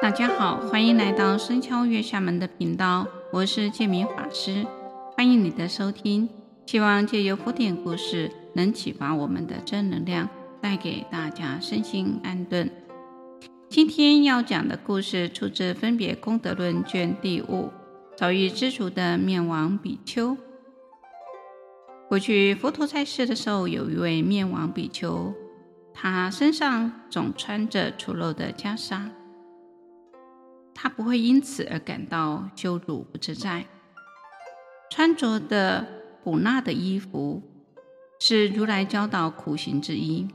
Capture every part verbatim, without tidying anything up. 大家好，欢迎来到生敲月下门的频道，我是建明法师，欢迎你的收听。希望借由佛典故事能启发我们的正能量，带给大家身心安顿。今天要讲的故事出自《分别功德论》卷第五，少欲知足的面王比丘。过去佛陀在世的时候，有一位面王比丘，他身上总穿着粗陋的袈裟，他不会因此而感到羞辱不自在。穿着的普纳的衣服是如来教导苦行之一。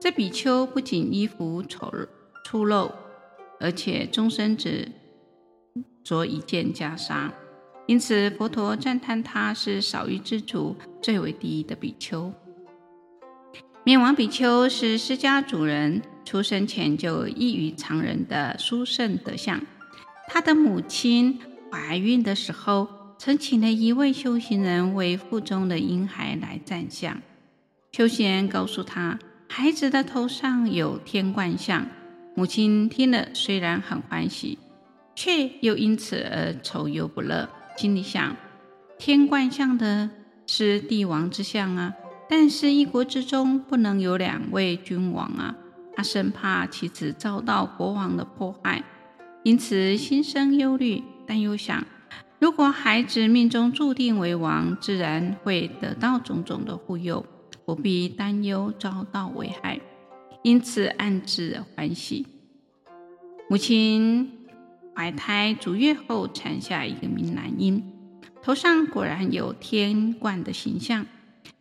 这比丘不仅衣服粗陋，而且终身只着一件袈裟，因此佛陀赞叹他是少欲知足最为第一的比丘。面王比丘是释迦族人，出生前就异于常人的殊胜德相。他的母亲怀孕的时候，曾请了一位修行人为腹中的婴孩来占相。修行人告诉他，孩子的头上有天冠相。母亲听了虽然很欢喜，却又因此而愁忧不乐，心里想，天冠相的是帝王之相啊，但是一国之中不能有两位君王啊，他生怕其子遭到国王的迫害，因此心生忧虑，但又想，如果孩子命中注定为王，自然会得到种种的护佑，不必担忧遭到危害，因此暗自欢喜。母亲怀胎足月后，产下一个名男婴，头上果然有天冠的形象。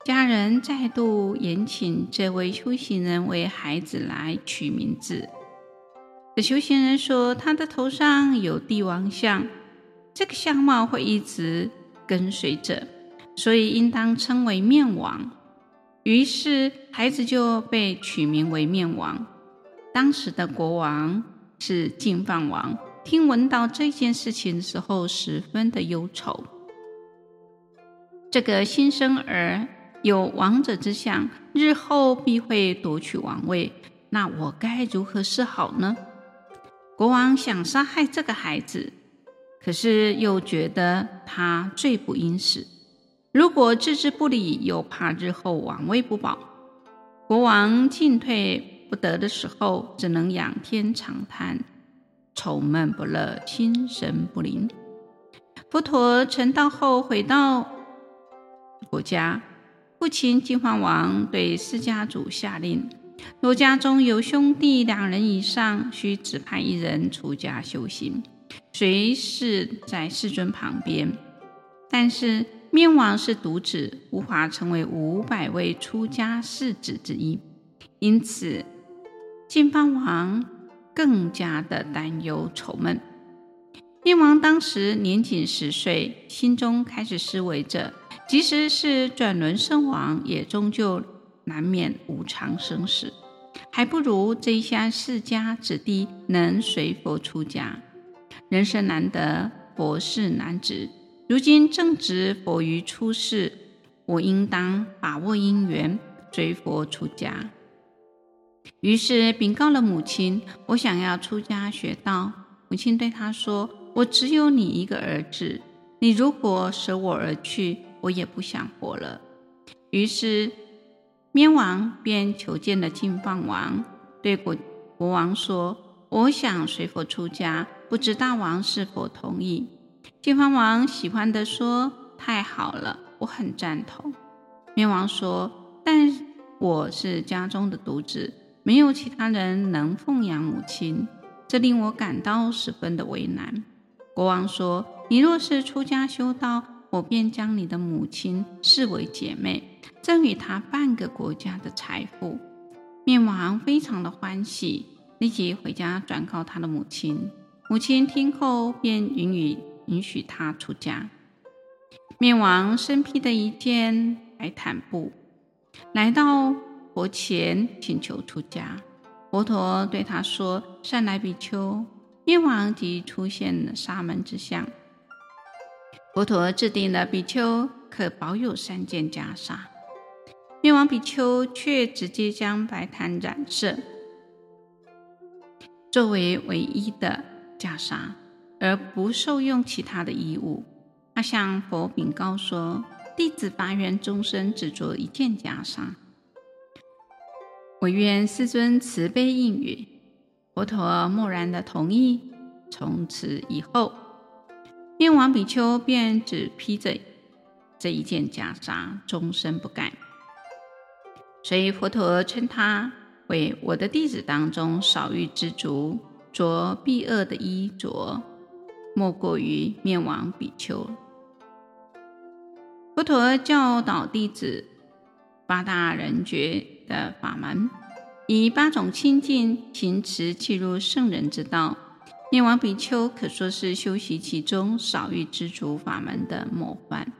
家人再度延请这位修行人为孩子来取名字。这修行人说，他的头上有帝王相，这个相貌会一直跟随着，所以应当称为面王。于是孩子就被取名为面王。当时的国王是净饭王，听闻到这件事情的时候，十分的忧愁。这个新生儿有王者之相，日后必会夺取王位，那我该如何是好呢？国王想杀害这个孩子，可是又觉得他罪不应死，如果置之不理，又怕日后王位不保。国王进退不得的时候，只能仰天长叹，愁闷不乐，心神不宁。佛陀成道后回到国家，父亲净饭王对释迦族下令，若家中有兄弟两人以上，需指派一人出家修行，随侍在世尊旁边。但是面王是独子，无法成为五百位出家世子之一，因此净饭王更加的担忧愁闷。面王当时年仅十岁，心中开始思维着，即使是转轮圣王，也终究难免无常生死，还不如这一下释迦子弟能随佛出家。人生难得，佛事难值，如今正值佛于出世，我应当把握因缘，随佛出家。于是禀告了母亲，我想要出家学道。母亲对他说，我只有你一个儿子，你如果舍我而去，我也不想活了。于是面王便求见了净饭王，对 国, 国王说，我想随佛出家，不知大王是否同意。净饭王喜欢地说，太好了，我很赞同。面王说，但我是家中的独子，没有其他人能奉养母亲，这令我感到十分的为难。国王说，你若是出家修道，我便将你的母亲视为姐妹，赠与她半个国家的财富。面王非常的欢喜，立即回家转告他的母亲。母亲听后便允许允许他出家。面王身披的一件白坦布，来到佛前请求出家。佛陀对他说，善来比丘。面王即出现了沙门之相。佛陀制定了比丘可保有三件袈裟，面王比丘却直接将白檀染色。作为唯一的袈裟，而不受用其他的衣物。他向佛禀告说，弟子发愿终身只着一件袈裟。我愿世尊慈悲应允。佛陀默然的同意。从此以后，念王比丘便只披着这一件袈裟，终身不改。所以佛陀称他为我的弟子当中少欲知足，着避恶的衣着，莫过于念王比丘。佛陀教导弟子八大人觉的法门，以八种清净行持契入圣人之道。念王比丘可说是修习其中少欲知足法门的模范。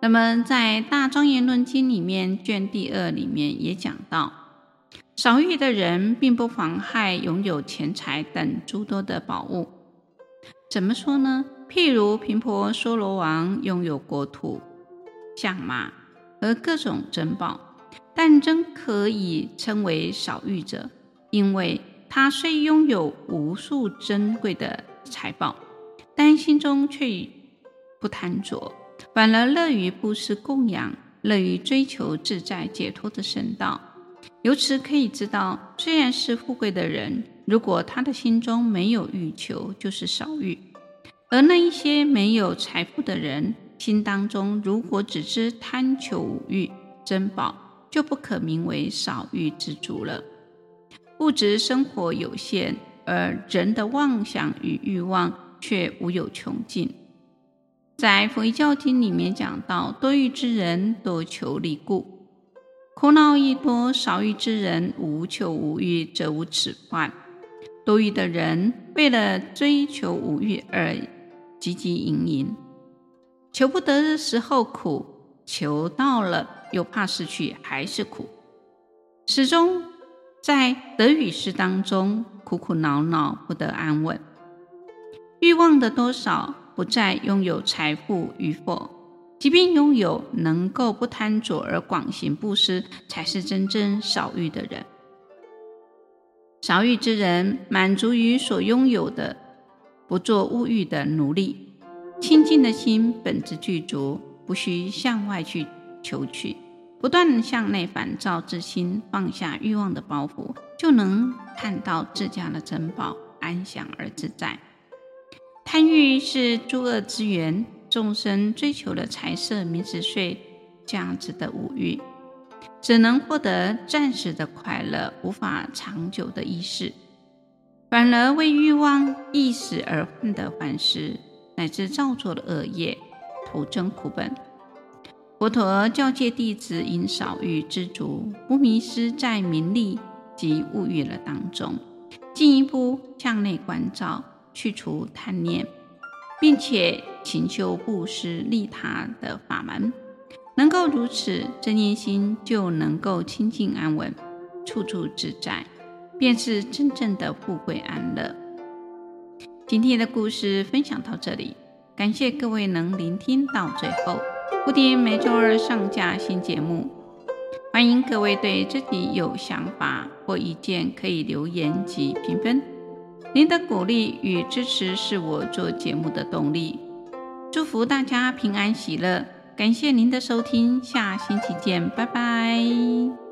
那么在大庄严论经里面卷第二里面也讲到，少欲的人并不妨害拥有钱财等诸多的宝物。怎么说呢？譬如频婆娑罗王拥有国土、象马和各种珍宝，但仍可以称为少欲者，因为他虽拥有无数珍贵的财宝，但心中却不贪着，反而乐于布施供养，乐于追求自在解脱的圣道。由此可以知道，虽然是富贵的人，如果他的心中没有欲求，就是少欲。而那一些没有财富的人，心当中如果只知贪求五欲珍宝，就不可名为少欲知足了。物质生活有限，而人的妄想与欲望却无有穷尽。在佛教经里面讲到，多欲之人多求利故，苦恼亦多；少欲之人无求无欲，则无此患。多欲的人为了追求无欲而汲汲营营，求不得的时候苦，求到了又怕失去，还是苦，始终在得与失当中苦苦恼恼，不得安稳。欲望的多少不在拥有财富与否，即便拥有，能够不贪着而广行布施，才是真正少欲的人。少欲之人满足于所拥有的，不做物欲的奴隶，清净的心本质具足，不需向外去求取，不断向内反照之心，放下欲望的包袱，就能看到自家的珍宝，安详而自在。贪欲是诸恶之源，众生追求了财色名食睡这样子的五欲，只能获得暂时的快乐，无法长久的意识，反而为欲望意识而患得患失，乃至造作了恶业，徒增苦本。佛陀教诫弟子应少欲知足，不迷失在名利及物欲了当中，进一步向内关照，去除贪念，并且勤修布施利他的法门。能够如此，这念心就能够清净安稳，处处自在，便是真正的富贵安乐。今天的故事分享到这里，感谢各位能聆听到最后。固定每周二上架新节目，欢迎各位对自己有想法或意见可以留言及评分，您的鼓励与支持是我做节目的动力。祝福大家平安喜乐，感谢您的收听，下星期见，拜拜。